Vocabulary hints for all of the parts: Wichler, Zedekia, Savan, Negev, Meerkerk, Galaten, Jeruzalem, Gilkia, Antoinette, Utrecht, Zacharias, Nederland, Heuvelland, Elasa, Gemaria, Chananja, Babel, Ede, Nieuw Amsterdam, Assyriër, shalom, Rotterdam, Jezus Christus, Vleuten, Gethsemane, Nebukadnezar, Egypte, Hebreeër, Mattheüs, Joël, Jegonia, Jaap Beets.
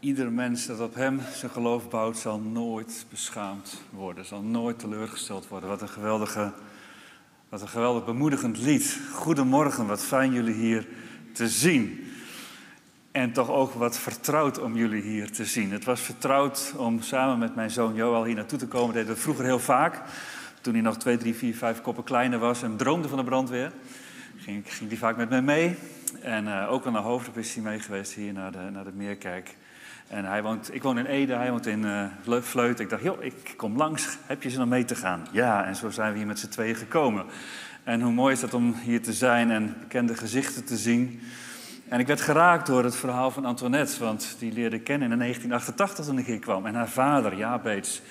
ieder mens dat op hem zijn geloof bouwt, zal nooit beschaamd worden. Zal nooit teleurgesteld worden. Wat een geweldig bemoedigend lied. Goedemorgen, wat fijn jullie hier te zien. En toch ook wat vertrouwd om jullie hier te zien. Het was vertrouwd om samen met mijn zoon Joël hier naartoe te komen. Dat deden we vroeger heel vaak. Toen hij nog 2, 3, 4, 5 koppen kleiner was en droomde van de brandweer. Ging hij vaak met mij mee. En ook al naar Hoofddorp is hij mee geweest hier naar de Meerkerk. En ik woon in Ede, hij woont in Vleuten. Ik dacht, joh, ik kom langs, heb je zin om mee te gaan? Ja, en zo zijn we hier met z'n tweeën gekomen. En hoe mooi is dat om hier te zijn en bekende gezichten te zien. En ik werd geraakt door het verhaal van Antoinette, want die leerde ik kennen in 1988 toen ik hier kwam. En haar vader, Jaap Beets,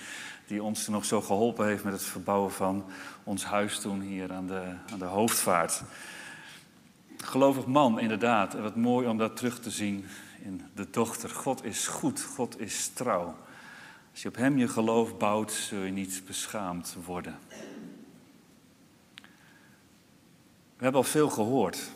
die ons nog zo geholpen heeft met het verbouwen van ons huis toen hier aan de Hoofdvaart. Gelovig man, inderdaad. En wat mooi om dat terug te zien in de dochter. God is goed, God is trouw. Als je op hem je geloof bouwt, zul je niet beschaamd worden. We hebben al veel gehoord.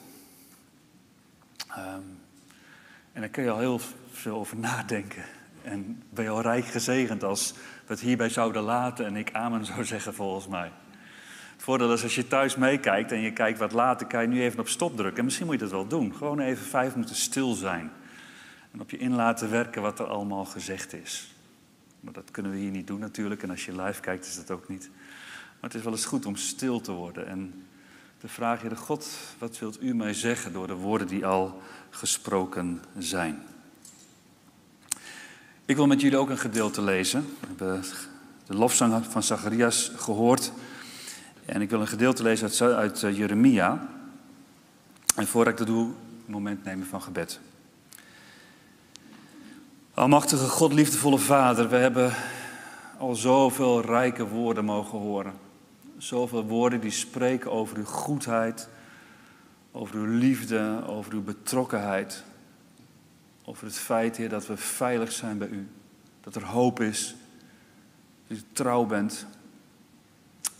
En daar kun je al heel veel over nadenken. En ben je al rijk gezegend als we het hierbij zouden laten en ik amen zou zeggen volgens mij. Het voordeel is als je thuis meekijkt en je kijkt wat later, kan je nu even op stop drukken. En misschien moet je dat wel doen. Gewoon even 5 minuten stil zijn. En op je in laten werken wat er allemaal gezegd is. Maar dat kunnen we hier niet doen natuurlijk. En als je live kijkt is dat ook niet. Maar het is wel eens goed om stil te worden. En de vraag, Heere God, wat wilt u mij zeggen door de woorden die al gesproken zijn? Ik wil met jullie ook een gedeelte lezen. We hebben de lofzang van Zacharias gehoord. En ik wil een gedeelte lezen uit Jeremia. En voordat ik dat doe, een moment nemen van gebed. Almachtige God, liefdevolle Vader, we hebben al zoveel rijke woorden mogen horen. Zoveel woorden die spreken over uw goedheid, over uw liefde, over uw betrokkenheid. Over het feit, Heer, dat we veilig zijn bij u. Dat er hoop is, dat u trouw bent.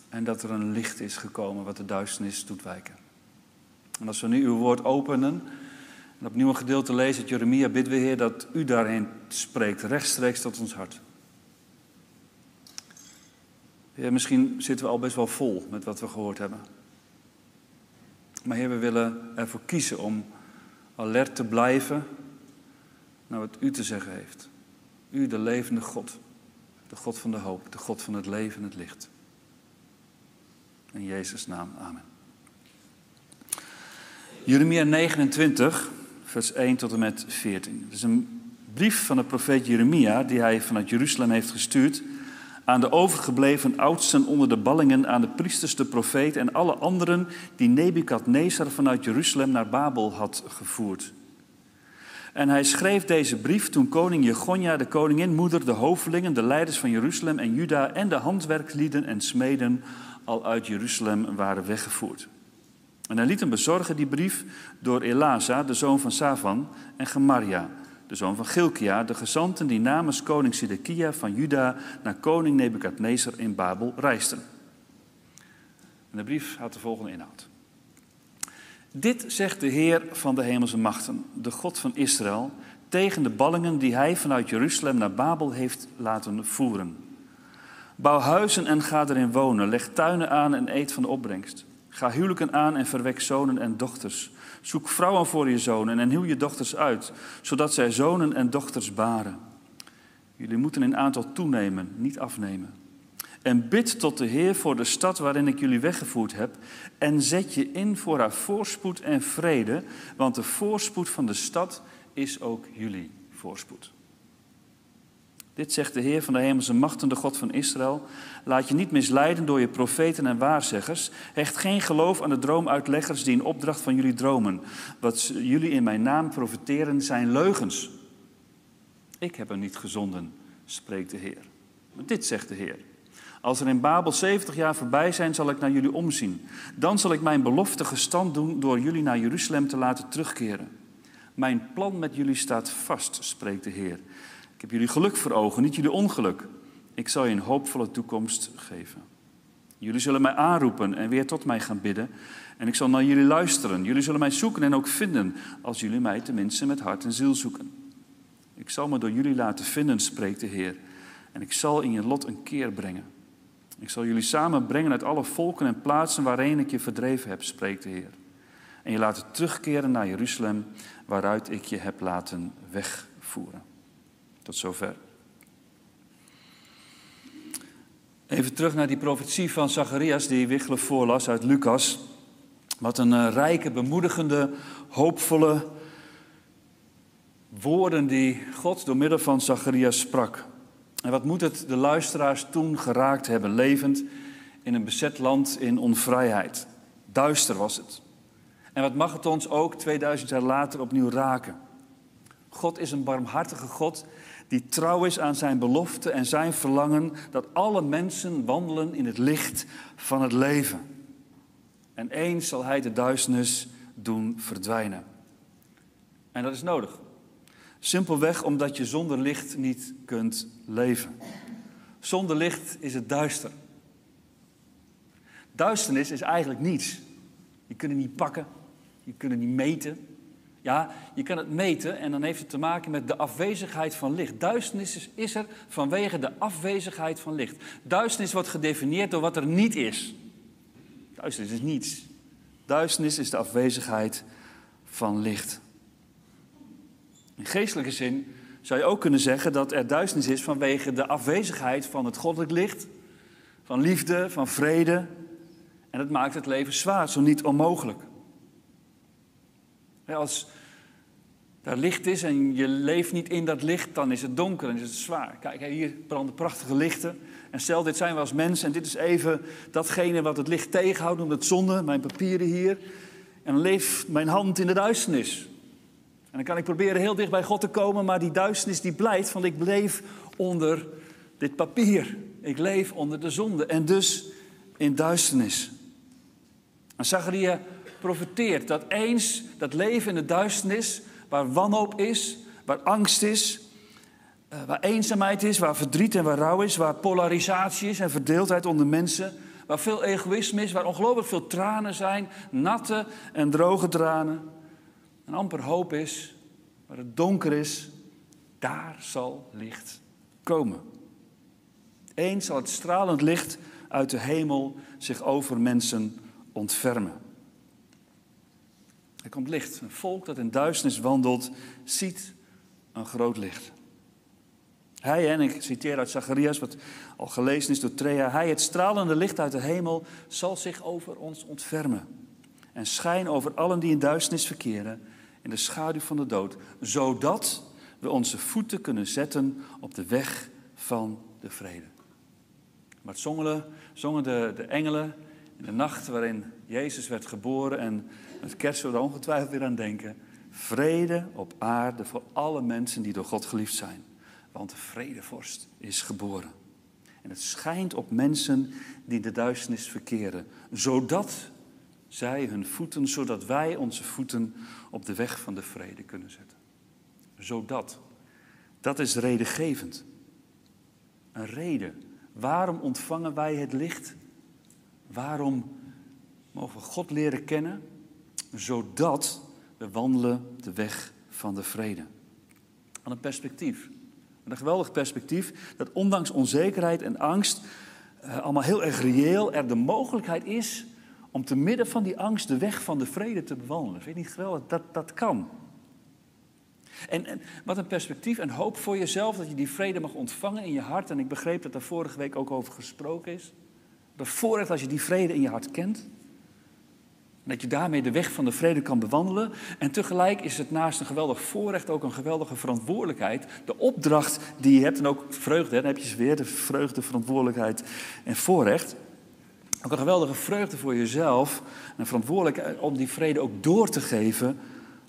En dat er een licht is gekomen wat de duisternis doet wijken. En als we nu uw woord openen en opnieuw een gedeelte lezen uit Jeremia, bidden we, Heer, dat u daarheen spreekt, rechtstreeks tot ons hart. Heer, misschien zitten we al best wel vol met wat we gehoord hebben. Maar Heer, we willen ervoor kiezen om alert te blijven naar wat u te zeggen heeft. U, de levende God. De God van de hoop, de God van het leven en het licht. In Jezus' naam, amen. Jeremia 29, vers 1 tot en met 14. Het is een brief van de profeet Jeremia die hij vanuit Jeruzalem heeft gestuurd aan de overgebleven oudsten onder de ballingen, aan de priesters, de profeten en alle anderen die Nebukadnezar vanuit Jeruzalem naar Babel had gevoerd. En hij schreef deze brief toen koning Jegonia, de koninginmoeder, de hovelingen, de leiders van Jeruzalem en Juda en de handwerklieden en smeden al uit Jeruzalem waren weggevoerd. En hij liet hem bezorgen, die brief, door Elasa, de zoon van Savan, en Gemaria, de zoon van Gilkia, de gezanten die namens koning Zedekia van Juda naar koning Nebukadnezar in Babel reisden. En de brief had de volgende inhoud. Dit zegt de Heer van de hemelse machten, de God van Israël, tegen de ballingen die hij vanuit Jeruzalem naar Babel heeft laten voeren. Bouw huizen en ga erin wonen. Leg tuinen aan en eet van de opbrengst. Ga huwelijken aan en verwek zonen en dochters. Zoek vrouwen voor je zonen en huw je dochters uit, zodat zij zonen en dochters baren. Jullie moeten in aantal toenemen, niet afnemen. En bid tot de Heer voor de stad waarin ik jullie weggevoerd heb, en zet je in voor haar voorspoed en vrede, want de voorspoed van de stad is ook jullie voorspoed. Dit zegt de Heer van de hemelse machten, de God van Israël. Laat je niet misleiden door je profeten en waarzeggers. Hecht geen geloof aan de droomuitleggers die in opdracht van jullie dromen. Wat jullie in mijn naam profeteren zijn leugens. Ik heb hen niet gezonden, spreekt de Heer. Maar dit zegt de Heer. Als er in Babel 70 jaar voorbij zijn, zal ik naar jullie omzien. Dan zal ik mijn belofte gestand doen door jullie naar Jeruzalem te laten terugkeren. Mijn plan met jullie staat vast, spreekt de Heer. Ik heb jullie geluk voor ogen, niet jullie ongeluk. Ik zal je een hoopvolle toekomst geven. Jullie zullen mij aanroepen en weer tot mij gaan bidden. En ik zal naar jullie luisteren. Jullie zullen mij zoeken en ook vinden, als jullie mij tenminste met hart en ziel zoeken. Ik zal me door jullie laten vinden, spreekt de Heer. En ik zal in je lot een keer brengen. Ik zal jullie samenbrengen uit alle volken en plaatsen waarheen ik je verdreven heb, spreekt de Heer. En je laten terugkeren naar Jeruzalem, waaruit ik je heb laten wegvoeren. Tot zover. Even terug naar die profetie van Zacharias, die Wichelen voorlas uit Lucas. Wat een rijke, bemoedigende, hoopvolle woorden die God door middel van Zacharias sprak. En wat moet het de luisteraars toen geraakt hebben, levend in een bezet land in onvrijheid. Duister was het. En wat mag het ons ook 2000 jaar later opnieuw raken? God is een barmhartige God die trouw is aan zijn belofte en zijn verlangen dat alle mensen wandelen in het licht van het leven. En eens zal hij de duisternis doen verdwijnen. En dat is nodig. Simpelweg omdat je zonder licht niet kunt leven. Zonder licht is het duister. Duisternis is eigenlijk niets. Je kunt het niet pakken, je kunt het niet meten. Ja, je kan het meten en dan heeft het te maken met de afwezigheid van licht. Duisternis is er vanwege de afwezigheid van licht. Duisternis wordt gedefinieerd door wat er niet is. Duisternis is niets. Duisternis is de afwezigheid van licht. In geestelijke zin zou je ook kunnen zeggen dat er duisternis is vanwege de afwezigheid van het goddelijk licht, van liefde, van vrede. En dat maakt het leven zwaar, zo niet onmogelijk. Als daar licht is en je leeft niet in dat licht, dan is het donker en is het zwaar. Kijk, hier branden prachtige lichten. En stel, dit zijn we als mensen en dit is even datgene wat het licht tegenhoudt, noem dat zonde, mijn papieren hier. En dan leeft mijn hand in de duisternis. En dan kan ik proberen heel dicht bij God te komen, maar die duisternis die blijft, want ik leef onder dit papier. Ik leef onder de zonde en dus in duisternis. En Zachariah profeteert dat eens dat leven in de duisternis, waar wanhoop is, waar angst is, waar eenzaamheid is, waar verdriet en waar rouw is, waar polarisatie is en verdeeldheid onder mensen, waar veel egoïsme is, waar ongelooflijk veel tranen zijn, natte en droge tranen, en amper hoop is, waar het donker is, daar zal licht komen. Eens zal het stralend licht uit de hemel zich over mensen ontfermen. Er komt licht. Een volk dat in duisternis wandelt, ziet een groot licht. Hij, en ik citeer uit Zacharias, wat al gelezen is door Trea. Hij, het stralende licht uit de hemel, zal zich over ons ontfermen. En schijn over allen die in duisternis verkeren, in de schaduw van de dood. Zodat we onze voeten kunnen zetten op de weg van de vrede. Maar het zongen de engelen in de nacht waarin Jezus werd geboren en met kerst zullen we er ongetwijfeld weer aan denken. Vrede op aarde voor alle mensen die door God geliefd zijn. Want de vredevorst is geboren. En het schijnt op mensen die in de duisternis verkeren. Zodat zij hun voeten, zodat wij onze voeten op de weg van de vrede kunnen zetten. Zodat. Dat is redengevend. Een reden. Waarom ontvangen wij het licht? Waarom mogen we God leren kennen? Zodat we wandelen de weg van de vrede. Aan een perspectief. Een geweldig perspectief dat ondanks onzekerheid en angst, allemaal heel erg reëel, er de mogelijkheid is om te midden van die angst de weg van de vrede te bewandelen. Vind je niet geweldig? Dat kan. En wat een perspectief en hoop voor jezelf dat je die vrede mag ontvangen in je hart. En ik begreep dat daar vorige week ook over gesproken is. Dat voorrecht als je die vrede in je hart kent. Dat je daarmee de weg van de vrede kan bewandelen. En tegelijk is het naast een geweldig voorrecht ook een geweldige verantwoordelijkheid. De opdracht die je hebt, en ook vreugde, dan heb je weer de vreugde, verantwoordelijkheid en voorrecht. Ook een geweldige vreugde voor jezelf en een verantwoordelijkheid om die vrede ook door te geven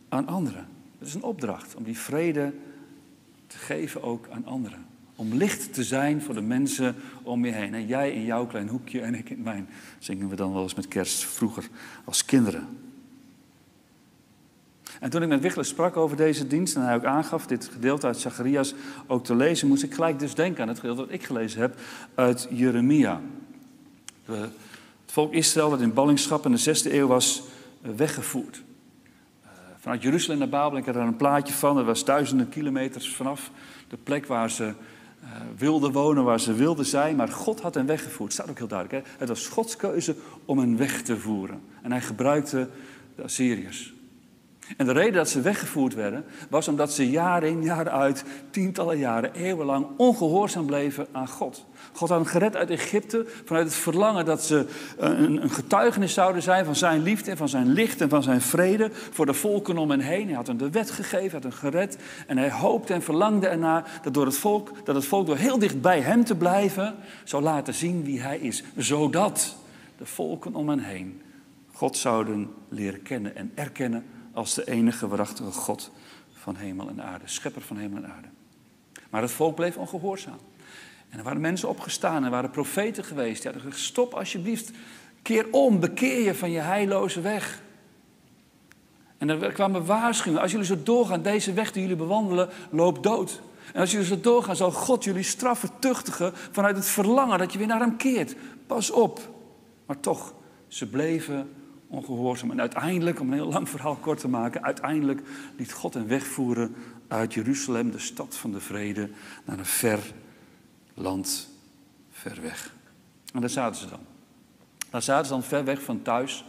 aan anderen. Dat is een opdracht om die vrede te geven ook aan anderen. Om licht te zijn voor de mensen om je heen. En jij in jouw klein hoekje en ik in mijn. Zingen we dan wel eens met kerst vroeger als kinderen. En toen ik met Wichler sprak over deze dienst en hij ook aangaf dit gedeelte uit Zacharias ook te lezen, moest ik gelijk dus denken aan het gedeelte dat ik gelezen heb uit Jeremia. Het volk Israël dat in ballingschap in de 6e eeuw was weggevoerd. Vanuit Jeruzalem naar Babel, ik had daar een plaatje van, dat was duizenden kilometers vanaf de plek waar ze wilden wonen, waar ze wilden zijn, maar God had hen weggevoerd. Staat ook heel duidelijk, hè? Het was Gods keuze om hen weg te voeren. En hij gebruikte de Assyriërs. En de reden dat ze weggevoerd werden, was omdat ze jaar in, jaar uit, tientallen jaren, eeuwenlang ongehoorzaam bleven aan God. God had hen gered uit Egypte vanuit het verlangen dat ze een getuigenis zouden zijn van zijn liefde en van zijn licht en van zijn vrede voor de volken om hen heen. Hij had hen de wet gegeven, had hen gered en hij hoopte en verlangde erna dat het volk door heel dicht bij hem te blijven zou laten zien wie hij is. Zodat de volken om hen heen God zouden leren kennen en erkennen als de enige waarachtige God van hemel en aarde. Schepper van hemel en aarde. Maar het volk bleef ongehoorzaam. En er waren mensen opgestaan. Er waren profeten geweest. Die hadden gezegd, stop alsjeblieft. Keer om. Bekeer je van je heilloze weg. En er kwamen waarschuwingen. Als jullie zo doorgaan, deze weg die jullie bewandelen, loopt dood. En als jullie zo doorgaan, zal God jullie straffen, tuchtigen vanuit het verlangen dat je weer naar hem keert. Pas op. Maar toch, ze bleven ongehoorzaam. En uiteindelijk, om een heel lang verhaal kort te maken, uiteindelijk liet God hen wegvoeren uit Jeruzalem, de stad van de vrede, naar een ver land, ver weg. En daar zaten ze dan. Daar zaten ze dan ver weg van thuis,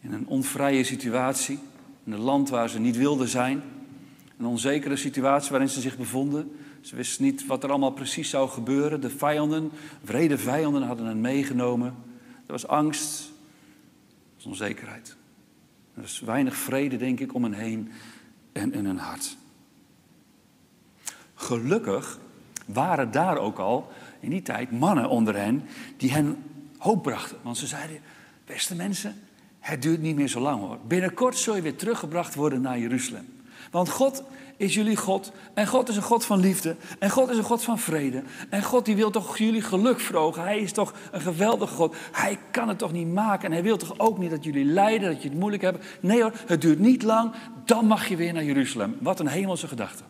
in een onvrije situatie, in een land waar ze niet wilden zijn, een onzekere situatie waarin ze zich bevonden. Ze wisten niet wat er allemaal precies zou gebeuren. De vijanden, wrede vijanden, hadden hen meegenomen. Er was angst. Dat is onzekerheid. Er is weinig vrede, denk ik, om hen heen en in hun hart. Gelukkig waren daar ook al, in die tijd, mannen onder hen die hen hoop brachten. Want ze zeiden, beste mensen, het duurt niet meer zo lang hoor. Binnenkort zul je weer teruggebracht worden naar Jeruzalem. Want God is jullie God. En God is een God van liefde. En God is een God van vrede. En God die wil toch jullie geluk verhogen. Hij is toch een geweldige God. Hij kan het toch niet maken. En hij wil toch ook niet dat jullie lijden, dat je het moeilijk hebt. Nee hoor, het duurt niet lang. Dan mag je weer naar Jeruzalem. Wat een hemelse gedachte.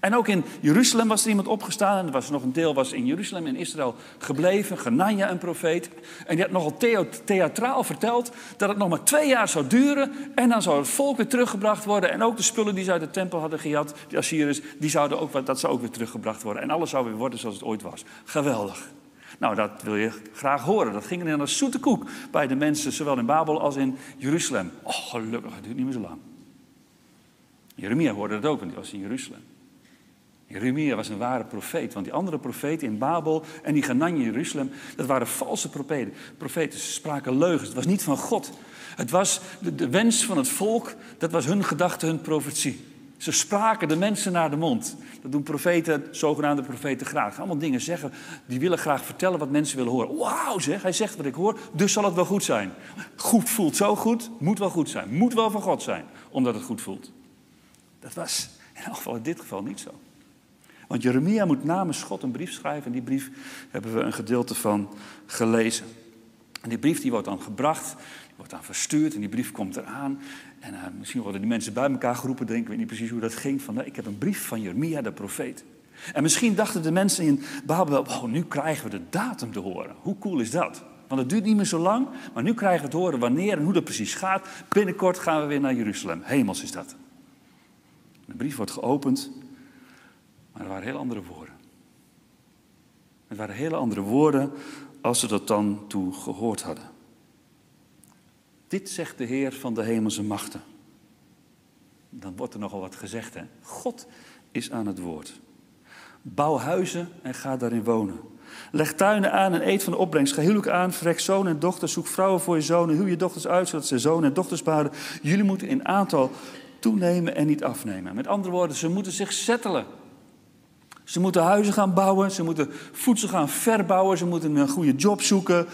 En ook in Jeruzalem was er iemand opgestaan. Er was nog een deel was in Jeruzalem, in Israël gebleven. Chananja, een profeet. En die had nogal theatraal verteld dat het nog maar 2 jaar zou duren. En dan zou het volk weer teruggebracht worden. En ook de spullen die ze uit de tempel hadden gejat, de Assyriërs, dat zou ook weer teruggebracht worden. En alles zou weer worden zoals het ooit was. Geweldig. Nou, dat wil je graag horen. Dat ging in een zoete koek bij de mensen, zowel in Babel als in Jeruzalem. Oh, gelukkig, het duurt niet meer zo lang. Jeremia hoorde dat ook, want die was in Jeruzalem. Jeremia was een ware profeet, want die andere profeten in Babel en die Chananja in Jeruzalem, dat waren valse profeten. Ze spraken leugens, het was niet van God. Het was de wens van het volk, dat was hun gedachte, hun profetie. Ze spraken de mensen naar de mond. Dat doen profeten, zogenaamde profeten graag. Allemaal dingen zeggen, die willen graag vertellen wat mensen willen horen. Wauw zeg, hij zegt wat ik hoor, dus zal het wel goed zijn. Goed voelt zo goed, moet wel goed zijn. Moet wel van God zijn, omdat het goed voelt. Dat was in elk geval in dit geval niet zo. Want Jeremia moet namens God een brief schrijven. En die brief hebben we een gedeelte van gelezen. En die brief die wordt dan gebracht, die wordt dan verstuurd. En die brief komt eraan. En misschien worden die mensen bij elkaar geroepen. Ik weet niet precies hoe dat ging. Van, ik heb een brief van Jeremia, de profeet. En misschien dachten de mensen in Babel, oh, nu krijgen we de datum te horen. Hoe cool is dat? Want het duurt niet meer zo lang. Maar nu krijgen we te horen wanneer en hoe dat precies gaat. Binnenkort gaan we weer naar Jeruzalem. Hemels is dat. De brief wordt geopend. Maar het waren heel andere woorden. Het waren hele andere woorden als ze dat dan toe gehoord hadden. Dit zegt de Heer van de hemelse machten. Dan wordt er nogal wat gezegd, hè? God is aan het woord. Bouw huizen en ga daarin wonen. Leg tuinen aan en eet van de opbrengst. Ga huwelijk aan, verrek zonen en dochters. Zoek vrouwen voor je zonen. Huw je dochters uit, zodat ze zonen en dochters baren. Jullie moeten in aantal toenemen en niet afnemen. Met andere woorden, ze moeten zich settelen. Ze moeten huizen gaan bouwen, ze moeten voedsel gaan verbouwen, ze moeten een goede job zoeken.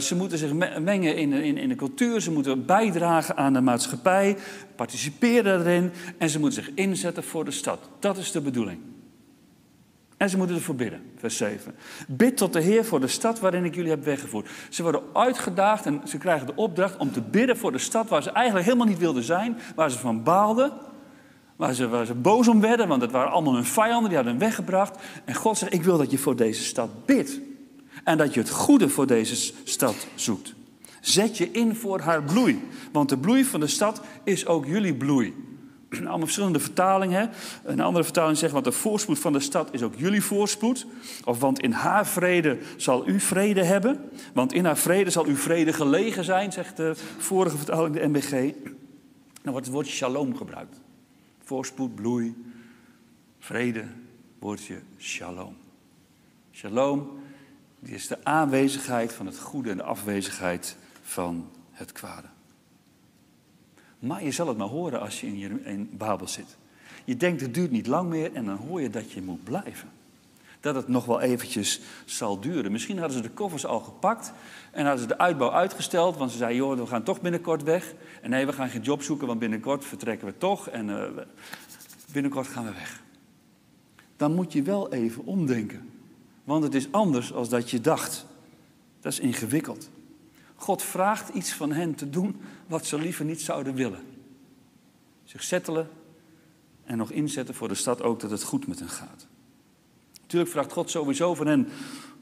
Ze moeten zich mengen in de cultuur, ze moeten bijdragen aan de maatschappij, participeren daarin. En ze moeten zich inzetten voor de stad. Dat is de bedoeling. En ze moeten ervoor bidden, vers 7. Bid tot de Heer voor de stad waarin ik jullie heb weggevoerd. Ze worden uitgedaagd en ze krijgen de opdracht om te bidden voor de stad waar ze eigenlijk helemaal niet wilden zijn, waar ze van baalden. Waar ze boos om werden, want het waren allemaal hun vijanden, die hadden hen weggebracht. En God zegt, ik wil dat je voor deze stad bidt. En dat je het goede voor deze stad zoekt. Zet je in voor haar bloei. Want de bloei van de stad is ook jullie bloei. Allemaal verschillende vertalingen. Een andere vertaling zegt, want de voorspoed van de stad is ook jullie voorspoed. Of want in haar vrede zal u vrede hebben. Want in haar vrede zal uw vrede gelegen zijn, zegt de vorige vertaling, de NBG. Dan wordt het woord shalom gebruikt. Voorspoed, bloei, vrede, woordje shalom. Shalom, die is de aanwezigheid van het goede en de afwezigheid van het kwade. Maar je zal het maar horen als je in Babel zit. Je denkt, het duurt niet lang meer en dan hoor je dat je moet blijven. Dat het nog wel eventjes zal duren. Misschien hadden ze de koffers al gepakt en hadden ze de uitbouw uitgesteld. Want ze zeiden, joh, we gaan toch binnenkort weg. En nee, we gaan geen job zoeken, want binnenkort vertrekken we toch. En binnenkort gaan we weg. Dan moet je wel even omdenken. Want het is anders dan dat je dacht. Dat is ingewikkeld. God vraagt iets van hen te doen wat ze liever niet zouden willen. Zich settelen en nog inzetten voor de stad ook dat het goed met hen gaat. Natuurlijk vraagt God sowieso van hen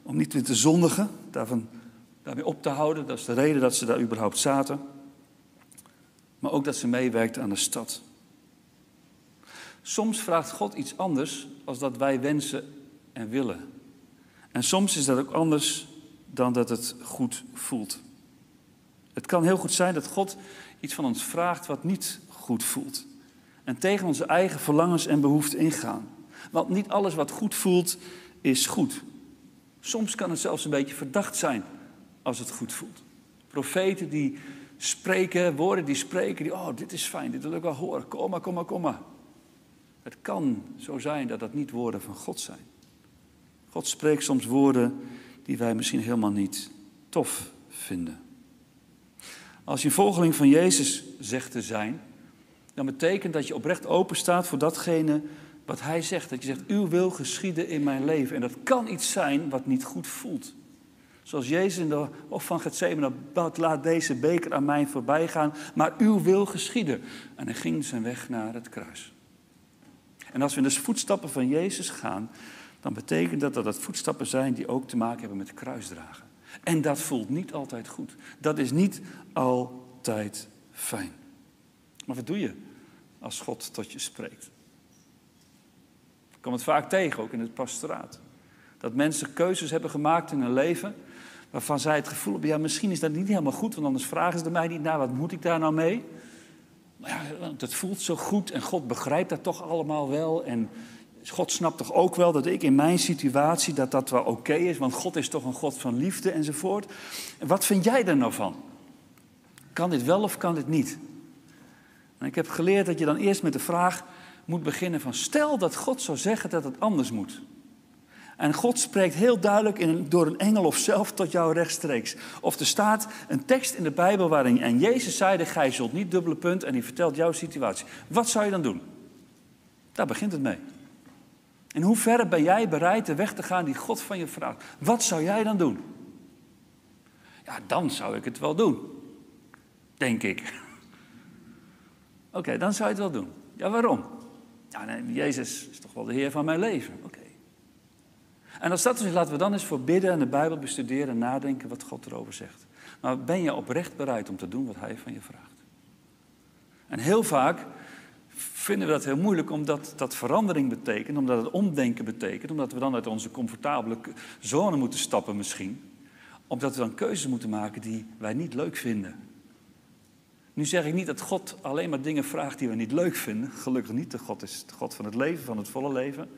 om niet weer te zondigen. Daarmee op te houden. Dat is de reden dat ze daar überhaupt zaten. Maar ook dat ze meewerkt aan de stad. Soms vraagt God iets anders dan dat wij wensen en willen. En soms is dat ook anders dan dat het goed voelt. Het kan heel goed zijn dat God iets van ons vraagt wat niet goed voelt. En tegen onze eigen verlangens en behoeften ingaan. Want niet alles wat goed voelt, is goed. Soms kan het zelfs een beetje verdacht zijn als het goed voelt. Profeten die spreken, woorden die spreken, dit is fijn, dit wil ik wel horen, kom maar. Het kan zo zijn dat dat niet woorden van God zijn. God spreekt soms woorden die wij misschien helemaal niet tof vinden. Als je een volgeling van Jezus zegt te zijn, dan betekent dat je oprecht open staat voor datgene wat hij zegt, dat je zegt, uw wil geschieden in mijn leven. En dat kan iets zijn wat niet goed voelt. Zoals Jezus in de hof van Gethsemane bad, laat deze beker aan mij voorbij gaan, maar uw wil geschieden. En hij ging zijn weg naar het kruis. En als we in de voetstappen van Jezus gaan, dan betekent dat dat voetstappen zijn die ook te maken hebben met kruisdragen. En dat voelt niet altijd goed. Dat is niet altijd fijn. Maar wat doe je als God tot je spreekt? Ik kom het vaak tegen, ook in het pastoraat. Dat mensen keuzes hebben gemaakt in hun leven, waarvan zij het gevoel hebben, ja, misschien is dat niet helemaal goed, want anders vragen ze er mij niet naar, wat moet ik daar nou mee? Maar ja, dat voelt zo goed en God begrijpt dat toch allemaal wel. En God snapt toch ook wel dat ik in mijn situatie dat wel oké is, want God is toch een God van liefde enzovoort. En wat vind jij daar nou van? Kan dit wel of kan dit niet? En ik heb geleerd dat je dan eerst met de vraag moet beginnen van, stel dat God zou zeggen dat het anders moet. En God spreekt heel duidelijk door een engel of zelf tot jou rechtstreeks. Of er staat een tekst in de Bijbel waarin, en Jezus zeide, gij zult niet dubbele punt, en die vertelt jouw situatie. Wat zou je dan doen? Daar begint het mee. In hoeverre ben jij bereid de weg te gaan die God van je vraagt? Wat zou jij dan doen? Ja, dan zou ik het wel doen. Denk ik. Oké, dan zou je het wel doen. Ja, waarom? Ja, nee, Jezus is toch wel de Heer van mijn leven. Oké. En als dat is, laten we dan eens voor bidden en de Bijbel bestuderen en nadenken wat God erover zegt. Maar ben je oprecht bereid om te doen wat hij van je vraagt? En heel vaak vinden we dat heel moeilijk, omdat dat verandering betekent, omdat het omdenken betekent, omdat we dan uit onze comfortabele zone moeten stappen misschien, omdat we dan keuzes moeten maken die wij niet leuk vinden. Nu zeg ik niet dat God alleen maar dingen vraagt die we niet leuk vinden. Gelukkig niet, de God is de God van het leven, van het volle leven.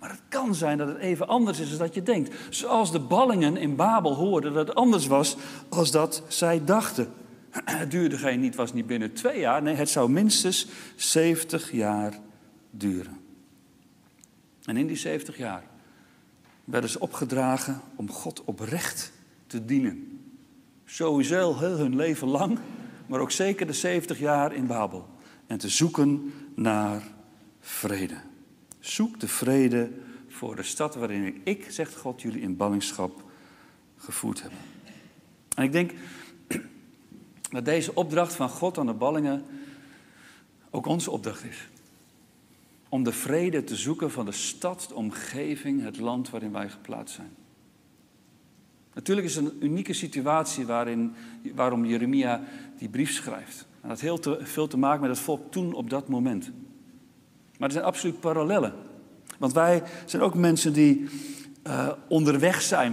Maar het kan zijn dat het even anders is dan dat je denkt. Zoals de ballingen in Babel hoorden dat het anders was dan dat zij dachten. Het duurde was niet binnen 2 jaar. Nee, het zou minstens 70 jaar duren. En in die 70 jaar werden ze opgedragen om God oprecht te dienen. Sowieso heel hun leven lang, maar ook zeker de 70 jaar in Babel. En te zoeken naar vrede. Zoek de vrede voor de stad waarin ik, zegt God, jullie in ballingschap gevoerd heb. En ik denk dat deze opdracht van God aan de ballingen ook onze opdracht is. Om de vrede te zoeken van de stad, de omgeving, het land waarin wij geplaatst zijn. Natuurlijk is het een unieke situatie waarom Jeremia die brief schrijft. En dat heeft heel veel te maken met het volk toen op dat moment. Maar er zijn absoluut parallellen. Want wij zijn ook mensen die onderweg zijn.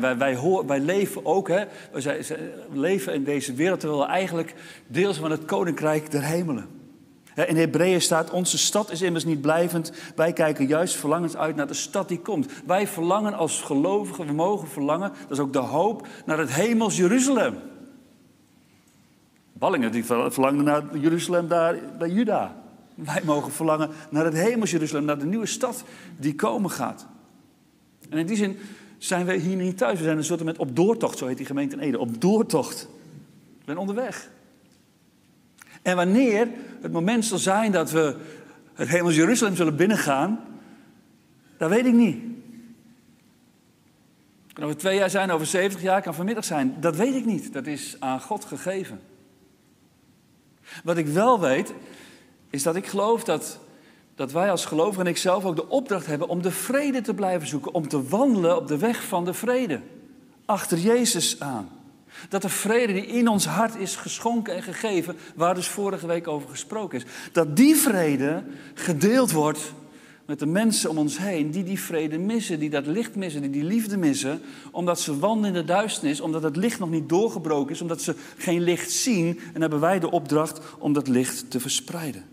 Wij leven ook. Hè? Wij leven in deze wereld terwijl we eigenlijk deels van het koninkrijk der hemelen. In Hebreeër staat, onze stad is immers niet blijvend. Wij kijken juist verlangend uit naar de stad die komt. Wij verlangen als gelovigen, we mogen verlangen, dat is ook de hoop, naar het hemels Jeruzalem. Ballingen die verlangen naar Jeruzalem daar bij Juda. Wij mogen verlangen naar het hemels Jeruzalem, naar de nieuwe stad die komen gaat. En in die zin zijn we hier niet thuis. We zijn een soort met op doortocht, zo heet die gemeente in Ede. Op doortocht. We zijn onderweg. En wanneer het moment zal zijn dat we het hemels Jeruzalem zullen binnengaan, dat weet ik niet. Het kan over 2 jaar zijn, over 70 jaar, kan vanmiddag zijn. Dat weet ik niet. Dat is aan God gegeven. Wat ik wel weet, is dat ik geloof dat wij als gelovigen en ik zelf ook de opdracht hebben om de vrede te blijven zoeken. Om te wandelen op de weg van de vrede. Achter Jezus aan. Dat de vrede die in ons hart is geschonken en gegeven, waar dus vorige week over gesproken is. Dat die vrede gedeeld wordt met de mensen om ons heen die die vrede missen, die dat licht missen, die die liefde missen. Omdat ze wandelen in de duisternis, omdat het licht nog niet doorgebroken is, omdat ze geen licht zien. En hebben wij de opdracht om dat licht te verspreiden.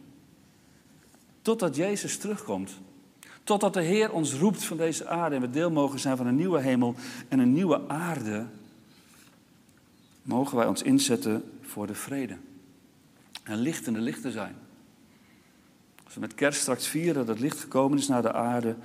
Totdat Jezus terugkomt. Totdat de Heer ons roept van deze aarde en we deel mogen zijn van een nieuwe hemel en een nieuwe aarde. Mogen wij ons inzetten voor de vrede. En lichtende lichten zijn. Als we met kerst straks vieren dat het licht gekomen is naar de aarde,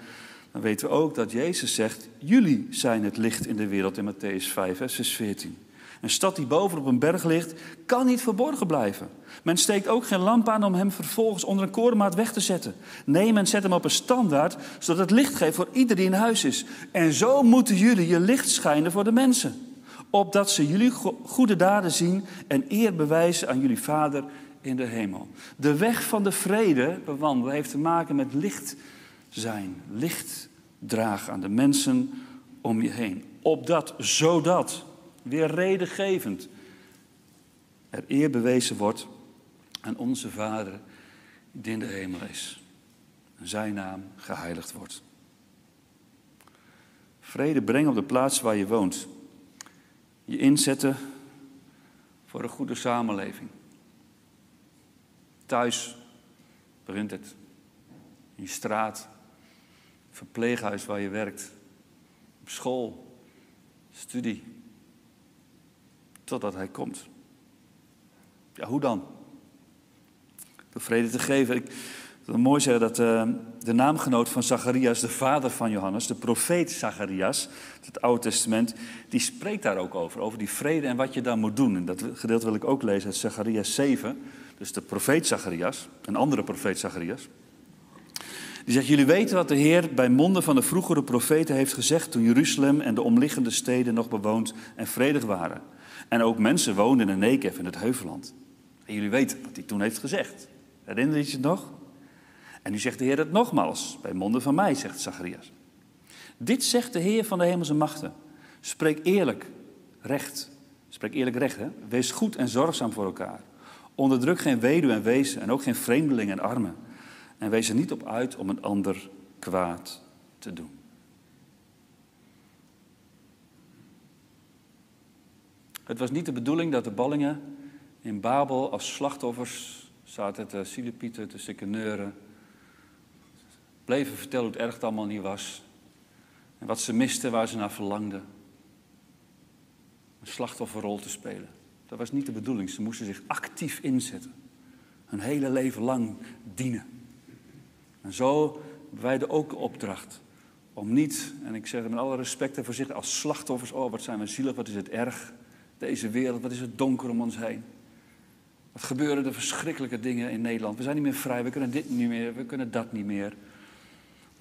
dan weten we ook dat Jezus zegt, jullie zijn het licht in de wereld in Mattheüs 5, vers 14. Een stad die bovenop een berg ligt, kan niet verborgen blijven. Men steekt ook geen lamp aan om hem vervolgens onder een korenmaat weg te zetten. Nee, men zet hem op een standaard, zodat het licht geeft voor ieder die in huis is. En zo moeten jullie je licht schijnen voor de mensen. Opdat ze jullie goede daden zien en eer bewijzen aan jullie Vader in de hemel. De weg van de vrede bewandelen heeft te maken met licht zijn. Licht dragen aan de mensen om je heen. Opdat, zodat, weer redengevend, er eer bewezen wordt aan onze Vader die in de hemel is. En zijn naam geheiligd wordt. Vrede brengen op de plaats waar je woont. Je inzetten voor een goede samenleving. Thuis begint het. In je straat, verpleeghuis waar je werkt, op school, studie. Totdat hij komt. Ja, hoe dan? De vrede te geven. Ik wil mooi zeggen dat de naamgenoot van Zacharias, de vader van Johannes, de profeet Zacharias, het Oude Testament, die spreekt daar ook over. Over die vrede en wat je daar moet doen. En dat gedeelte wil ik ook lezen uit Zacharias 7. Dus de profeet Zacharias, een andere profeet Zacharias. Die zegt, jullie weten wat de Heer bij monden van de vroegere profeten heeft gezegd toen Jeruzalem en de omliggende steden nog bewoond en vredig waren. En ook mensen woonden in Negev in het Heuvelland. En jullie weten wat hij toen heeft gezegd. Herinner je het nog? En nu zegt de Heer het nogmaals, bij monden van mij, zegt Zacharias. Dit zegt de Heer van de hemelse machten. Spreek eerlijk recht. Spreek eerlijk recht, hè? Wees goed en zorgzaam voor elkaar. Onderdruk geen weduwe en wezen en ook geen vreemdelingen en armen. En wees er niet op uit om een ander kwaad te doen. Het was niet de bedoeling dat de ballingen in Babel als slachtoffers zaten te silepieten, te sikkeneuren. Bleven vertellen hoe erg het allemaal niet was. En wat ze misten, waar ze naar verlangden. Een slachtofferrol te spelen. Dat was niet de bedoeling. Ze moesten zich actief inzetten. Hun hele leven lang dienen. En zo hebben wij ook de opdracht om niet, en ik zeg het met alle respect en voorzichtig, als slachtoffers, oh wat zijn we zielig, wat is het erg, deze wereld, wat is het donker om ons heen. Wat gebeuren er verschrikkelijke dingen in Nederland. We zijn niet meer vrij, we kunnen dit niet meer, we kunnen dat niet meer.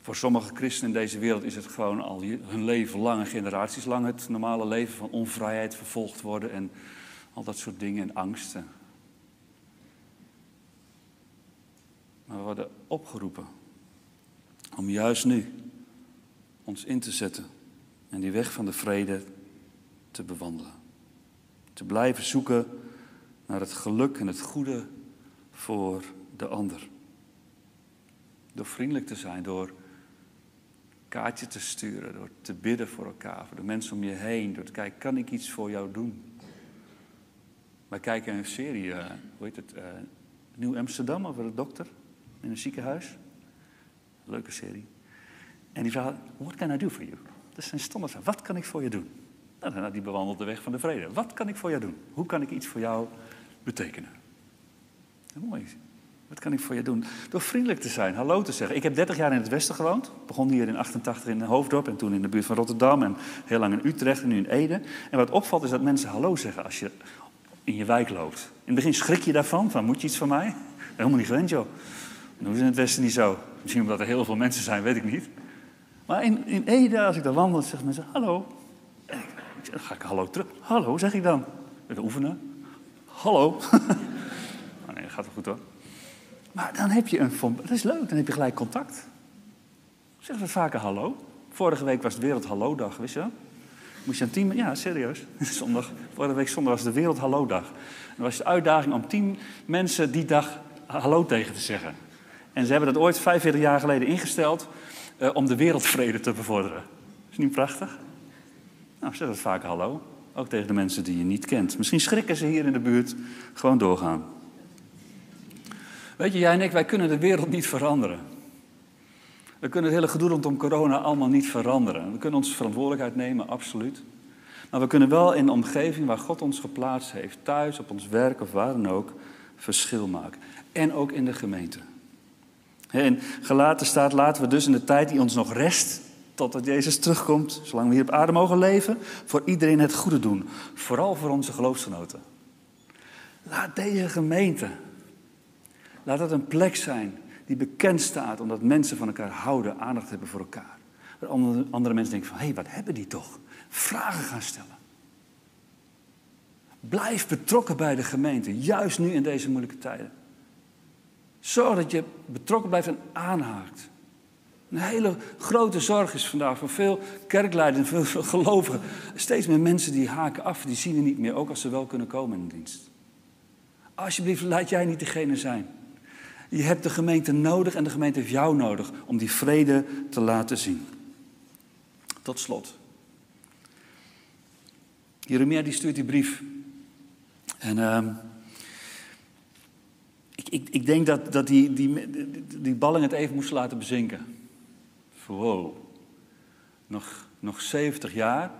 Voor sommige christenen in deze wereld is het gewoon al hun leven lang en generaties lang het normale leven van onvrijheid, vervolgd worden en al dat soort dingen en angsten. Maar we worden opgeroepen om juist nu ons in te zetten en die weg van de vrede te bewandelen. Te blijven zoeken naar het geluk en het goede voor de ander. Door vriendelijk te zijn, door kaartje te sturen, door te bidden voor elkaar, voor de mensen om je heen, door te kijken, kan ik iets voor jou doen? Wij kijken een serie, hoe heet het, Nieuw Amsterdam, over een dokter in een ziekenhuis. Leuke serie. En die vraagt, what can I do for you? Dat zijn stomme vragen. Wat kan ik voor je doen? Nou, die bewandelt de weg van de vrede. Wat kan ik voor jou doen? Hoe kan ik iets voor jou betekenen? Mooi. Wat kan ik voor je doen? Door vriendelijk te zijn, hallo te zeggen. Ik heb 30 jaar in het Westen gewoond. Begon hier in 1988 in Hoofddorp en toen in de buurt van Rotterdam en heel lang in Utrecht en nu in Ede. En wat opvalt is dat mensen hallo zeggen als je in je wijk loopt. In het begin schrik je daarvan, van moet je iets van mij? Helemaal niet gewend, joh. Dat doen ze in het Westen niet zo. Misschien omdat er heel veel mensen zijn, weet ik niet. Maar in Ede, als ik daar wandel, zeggen mensen hallo. Dan ga ik hallo terug. Hallo, zeg ik dan. Met oefenen. Hallo. Oh nee, dat gaat wel goed hoor. Maar dan heb je dat is leuk, dan heb je gelijk contact. Zeg wat vaker hallo. Vorige week was het Wereldhallo-dag, wist je dat? Moest je aan 10... Ja, serieus. Vorige week zondag was de Wereldhallo-dag. En dan was de uitdaging om 10 mensen die dag hallo tegen te zeggen. En ze hebben dat ooit 45 jaar geleden ingesteld om de wereldvrede te bevorderen. Is niet prachtig? Nou, zeg dat vaak hallo. Ook tegen de mensen die je niet kent. Misschien schrikken ze hier in de buurt. Gewoon doorgaan. Weet je, jij en ik, wij kunnen de wereld niet veranderen. We kunnen het hele gedoe rondom corona allemaal niet veranderen. We kunnen onze verantwoordelijkheid nemen, absoluut. Maar we kunnen wel in de omgeving waar God ons geplaatst heeft, thuis, op ons werk of waar dan ook, verschil maken. En ook in de gemeente. In Galaten staat, laten we dus in de tijd die ons nog rest, totdat Jezus terugkomt, zolang we hier op aarde mogen leven, voor iedereen het goede doen. Vooral voor onze geloofsgenoten. Laat deze gemeente, laat dat een plek zijn die bekend staat omdat mensen van elkaar houden, aandacht hebben voor elkaar. Waar andere mensen denken van, hé, wat hebben die toch? Vragen gaan stellen. Blijf betrokken bij de gemeente, juist nu in deze moeilijke tijden. Zorg dat je betrokken blijft en aanhaakt. Een hele grote zorg is vandaag voor veel kerkleiders, veel gelovigen. Steeds meer mensen die haken af, die zien er niet meer, ook als ze wel kunnen komen in de dienst. Alsjeblieft, laat jij niet degene zijn. Je hebt de gemeente nodig en de gemeente heeft jou nodig om die vrede te laten zien. Tot slot. Jeremia die stuurt die brief. En ik denk dat die balling het even moest laten bezinken. Wow, nog 70 jaar.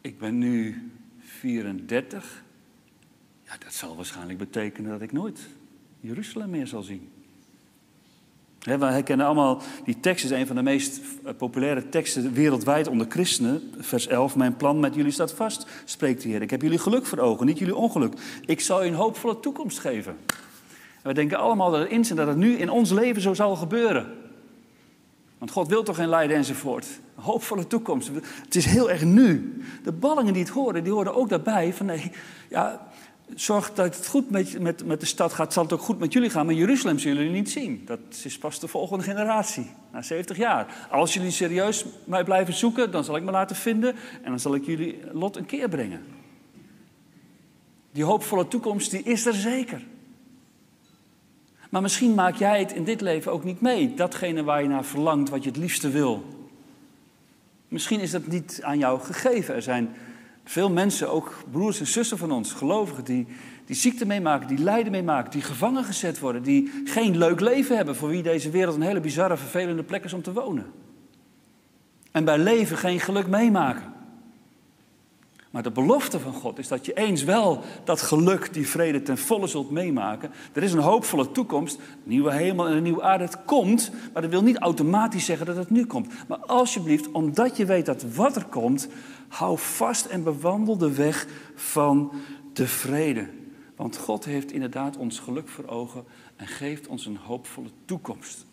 Ik ben nu 34. Ja, dat zal waarschijnlijk betekenen dat ik nooit Jeruzalem meer zal zien. We herkennen allemaal, die tekst is een van de meest populaire teksten wereldwijd onder christenen. Vers 11, mijn plan met jullie staat vast, spreekt de Heer. Ik heb jullie geluk voor ogen, niet jullie ongeluk. Ik zal je een hoopvolle toekomst geven. En we denken allemaal dat het in zit, dat het nu in ons leven zo zal gebeuren. Want God wil toch geen lijden enzovoort. Een hoopvolle toekomst. Het is heel erg nu. De ballingen die het horen, die horen ook daarbij van nee, ja, zorg dat het goed met de stad gaat, zal het ook goed met jullie gaan. Maar Jeruzalem zullen jullie niet zien. Dat is pas de volgende generatie, na 70 jaar. Als jullie serieus mij blijven zoeken, dan zal ik me laten vinden. En dan zal ik jullie lot een keer brengen. Die hoopvolle toekomst, die is er zeker. Maar misschien maak jij het in dit leven ook niet mee. Datgene waar je naar verlangt, wat je het liefste wil. Misschien is dat niet aan jou gegeven. Er zijn veel mensen, ook broers en zussen van ons, gelovigen, die ziekte meemaken, die lijden meemaken, die gevangen gezet worden, die geen leuk leven hebben, voor wie deze wereld een hele bizarre, vervelende plek is om te wonen. En bij leven geen geluk meemaken. Maar de belofte van God is dat je eens wel dat geluk, die vrede ten volle zult meemaken. Er is een hoopvolle toekomst, nieuwe hemel en een nieuwe aarde. Het komt, maar dat wil niet automatisch zeggen dat het nu komt. Maar alsjeblieft, omdat je weet dat wat er komt, hou vast en bewandel de weg van de vrede. Want God heeft inderdaad ons geluk voor ogen en geeft ons een hoopvolle toekomst.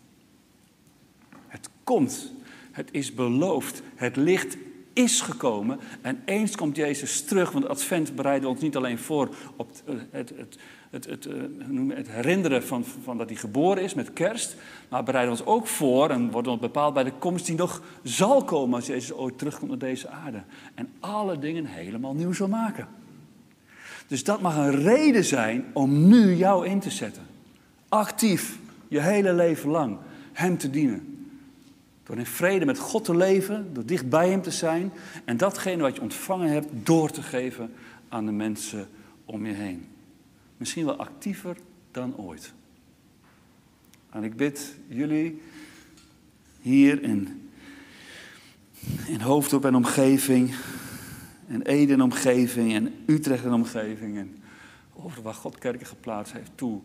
Het komt, het is beloofd, het licht is gekomen en eens komt Jezus terug. Want Advent bereiden we ons niet alleen voor op het herinneren van dat hij geboren is met kerst. Maar bereiden we ons ook voor en worden bepaald bij de komst die nog zal komen als Jezus ooit terugkomt naar deze aarde. En alle dingen helemaal nieuw zal maken. Dus dat mag een reden zijn om nu jou in te zetten. Actief, je hele leven lang, hem te dienen. Door in vrede met God te leven, door dicht bij hem te zijn. En datgene wat je ontvangen hebt, door te geven aan de mensen om je heen. Misschien wel actiever dan ooit. En ik bid jullie hier in Hoofddorp en omgeving. En Ede en omgeving en Utrecht en omgeving. En over waar God kerken geplaatst heeft toe.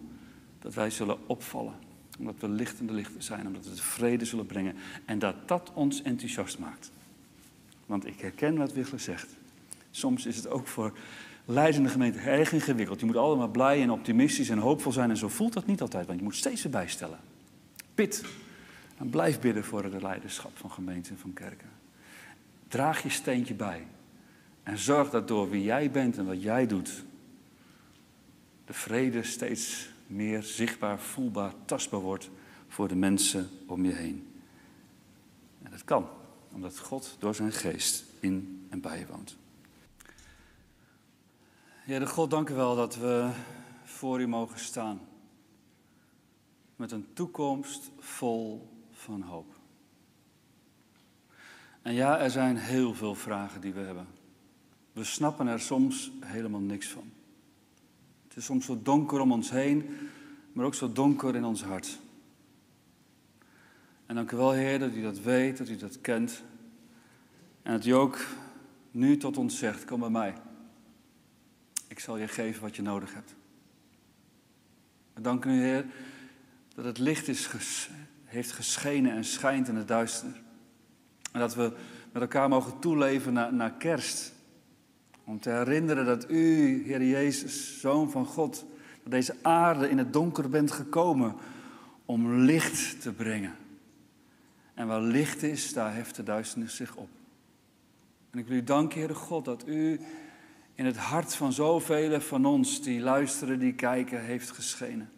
Dat wij zullen opvallen. Omdat we lichtende lichten zijn, omdat we de vrede zullen brengen. En dat ons enthousiast maakt. Want ik herken wat Wichler zegt. Soms is het ook voor leidende gemeenten erg ingewikkeld. Je moet allemaal blij en optimistisch en hoopvol zijn. En zo voelt dat niet altijd, want je moet steeds erbij stellen. Bid. En blijf bidden voor het leiderschap van gemeenten en van kerken. Draag je steentje bij. En zorg dat door wie jij bent en wat jij doet, de vrede steeds meer zichtbaar, voelbaar, tastbaar wordt voor de mensen om je heen. En dat kan, omdat God door zijn geest in en bij je woont. Heere God, dank u wel dat we voor u mogen staan. Met een toekomst vol van hoop. En ja, er zijn heel veel vragen die we hebben. We snappen er soms helemaal niks van. Het is soms zo donker om ons heen, maar ook zo donker in ons hart. En dank u wel, Heer, dat u dat weet, dat u dat kent. En dat u ook nu tot ons zegt, kom bij mij. Ik zal je geven wat je nodig hebt. We danken u, Heer, dat het licht heeft geschenen en schijnt in het duister. En dat we met elkaar mogen toeleven naar kerst. Om te herinneren dat u, Heer Jezus, Zoon van God, naar deze aarde in het donker bent gekomen om licht te brengen. En waar licht is, daar heft de duisternis zich op. En ik wil u danken, Heere God, dat u in het hart van zoveel van ons die luisteren, die kijken, heeft geschenen.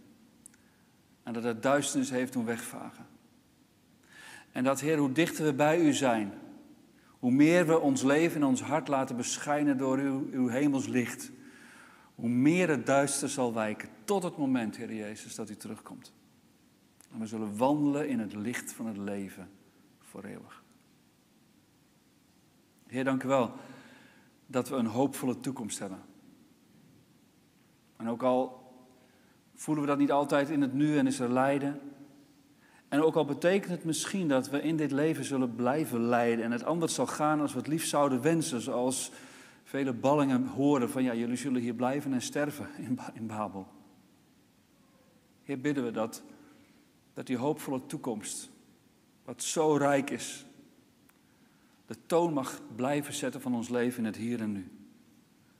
En dat het duisternis heeft doen wegvagen. En dat, Heer, hoe dichter we bij u zijn, hoe meer we ons leven en ons hart laten beschijnen door uw hemels licht, hoe meer het duister zal wijken tot het moment, Heer Jezus, dat u terugkomt. En we zullen wandelen in het licht van het leven voor eeuwig. Heer, dank u wel dat we een hoopvolle toekomst hebben. En ook al voelen we dat niet altijd in het nu en is er lijden. En ook al betekent het misschien dat we in dit leven zullen blijven lijden en het anders zal gaan als we het liefst zouden wensen. Zoals vele ballingen horen van ja, jullie zullen hier blijven en sterven in Babel. Heer, bidden we dat die hoopvolle toekomst, wat zo rijk is, de toon mag blijven zetten van ons leven in het hier en nu.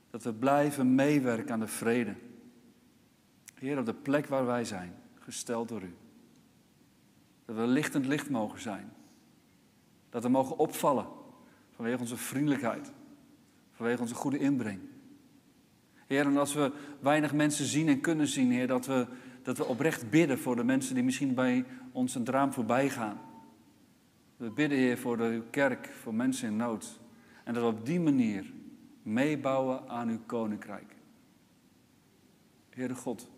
Dat we blijven meewerken aan de vrede. Heer, op de plek waar wij zijn, gesteld door u. Dat we lichtend licht mogen zijn. Dat we mogen opvallen vanwege onze vriendelijkheid. Vanwege onze goede inbreng. Heer, en als we weinig mensen zien en kunnen zien, Heer, dat we oprecht bidden voor de mensen die misschien bij ons een raam voorbij gaan. We bidden, Heer, voor de kerk, voor mensen in nood. En dat we op die manier meebouwen aan uw koninkrijk. Heere God.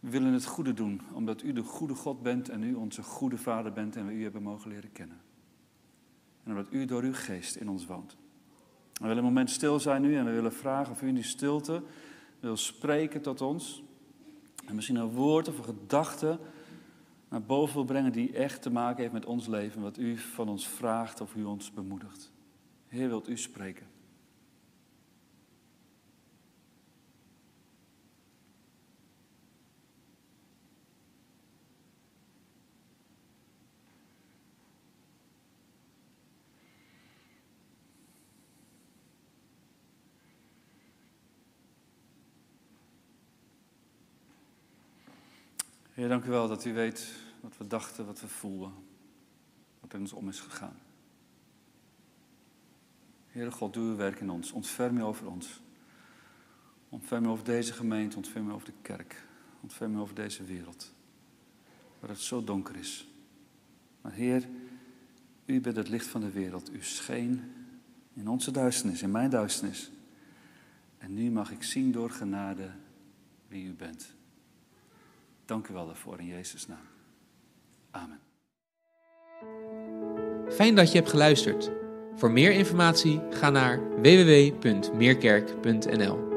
We willen het goede doen, omdat u de goede God bent en u onze goede Vader bent en we u hebben mogen leren kennen. En omdat u door uw geest in ons woont. We willen een moment stil zijn nu en we willen vragen of u in die stilte wil spreken tot ons. En misschien een woord of een gedachte naar boven wil brengen die echt te maken heeft met ons leven. Wat u van ons vraagt of u ons bemoedigt. Heer, wilt u spreken. Heer, dank u wel dat u weet wat we dachten, wat we voelden, wat er in ons om is gegaan. Heere God, doe uw werk in ons. Ontferm u over ons. Ontferm u over deze gemeente, ontferm u over de kerk. Ontferm u over deze wereld, waar het zo donker is. Maar Heer, u bent het licht van de wereld. U scheen in onze duisternis, in mijn duisternis. En nu mag ik zien door genade wie u bent. Dank u wel daarvoor in Jezus' naam. Amen. Fijn dat je hebt geluisterd. Voor meer informatie ga naar www.meerkerk.nl.